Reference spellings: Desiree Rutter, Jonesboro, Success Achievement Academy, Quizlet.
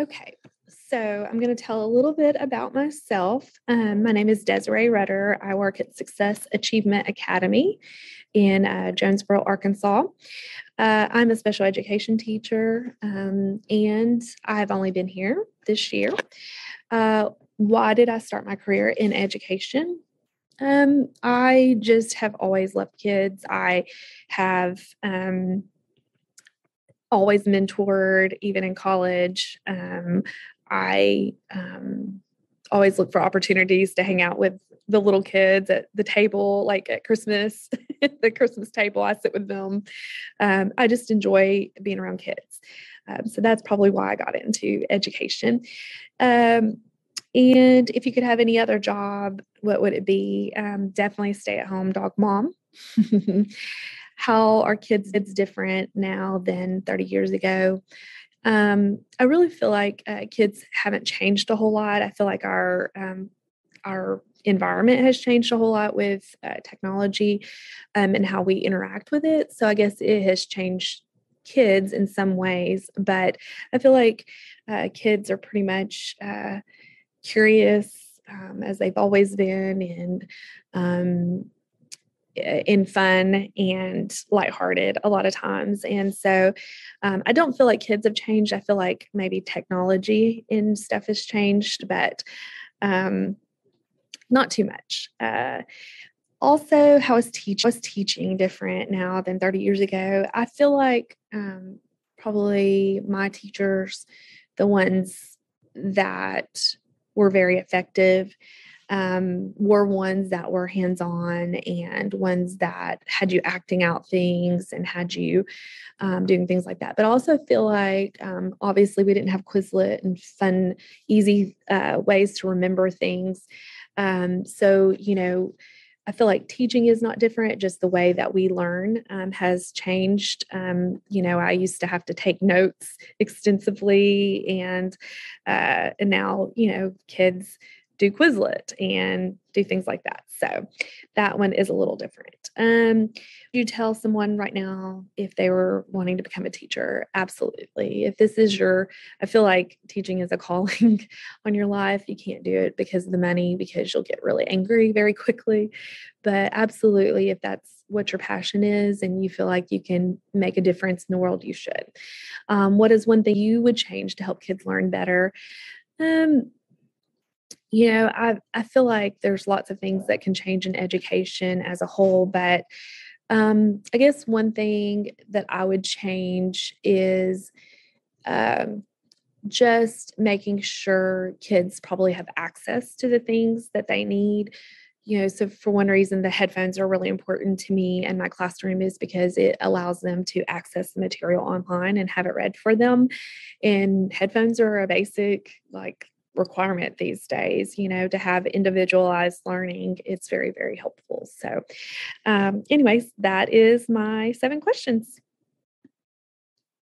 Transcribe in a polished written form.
Okay, so I'm going to tell a little bit about myself. My name is Desiree Rutter. I work at Success Achievement Academy in Jonesboro, Arkansas. I'm a special education teacher, and I've only been here this year. Why did I start my career in education? I just have always loved kids. I have always mentored, even in college. I always look for opportunities to hang out with the little kids at the table, like at Christmas, the Christmas table, I sit with them. I just enjoy being around kids. So that's probably why I got into education. And if you could have any other job, what would it be? Definitely stay-at-home dog mom. How are kids different now than 30 years ago? I really feel like kids haven't changed a whole lot. I feel like our environment has changed a whole lot with technology and how we interact with it. So I guess it has changed kids in some ways, but I feel like kids are pretty much curious as they've always been, and in fun and lighthearted a lot of times. And so I don't feel like kids have changed. I feel like maybe technology and stuff has changed, but not too much. Also, how is teaching different now than 30 years ago? I feel like probably my teachers, the ones that were very effective, were ones that were hands-on and ones that had you acting out things and had you doing things like that. But I also feel like, obviously, we didn't have Quizlet and fun, easy ways to remember things. So, you know, I feel like teaching is not different, just the way that we learn has changed. You know, I used to have to take notes extensively, and now, you know, kids do Quizlet and do things like that. So that one is a little different. You tell someone right now if they were wanting to become a teacher? Absolutely. If this is I feel like teaching is a calling on your life. You can't do it because of the money, because you'll get really angry very quickly. But absolutely, if that's what your passion is and you feel like you can make a difference in the world, you should. What is one thing you would change to help kids learn better? You know, I feel like there's lots of things that can change in education as a whole, but I guess one thing that I would change is just making sure kids probably have access to the things that they need. You know, so for one reason, the headphones are really important to me and my classroom is because it allows them to access the material online and have it read for them. And headphones are a basic, like, requirement these days, you know, to have individualized learning. It's very, very helpful. So anyways, that is my 7 questions.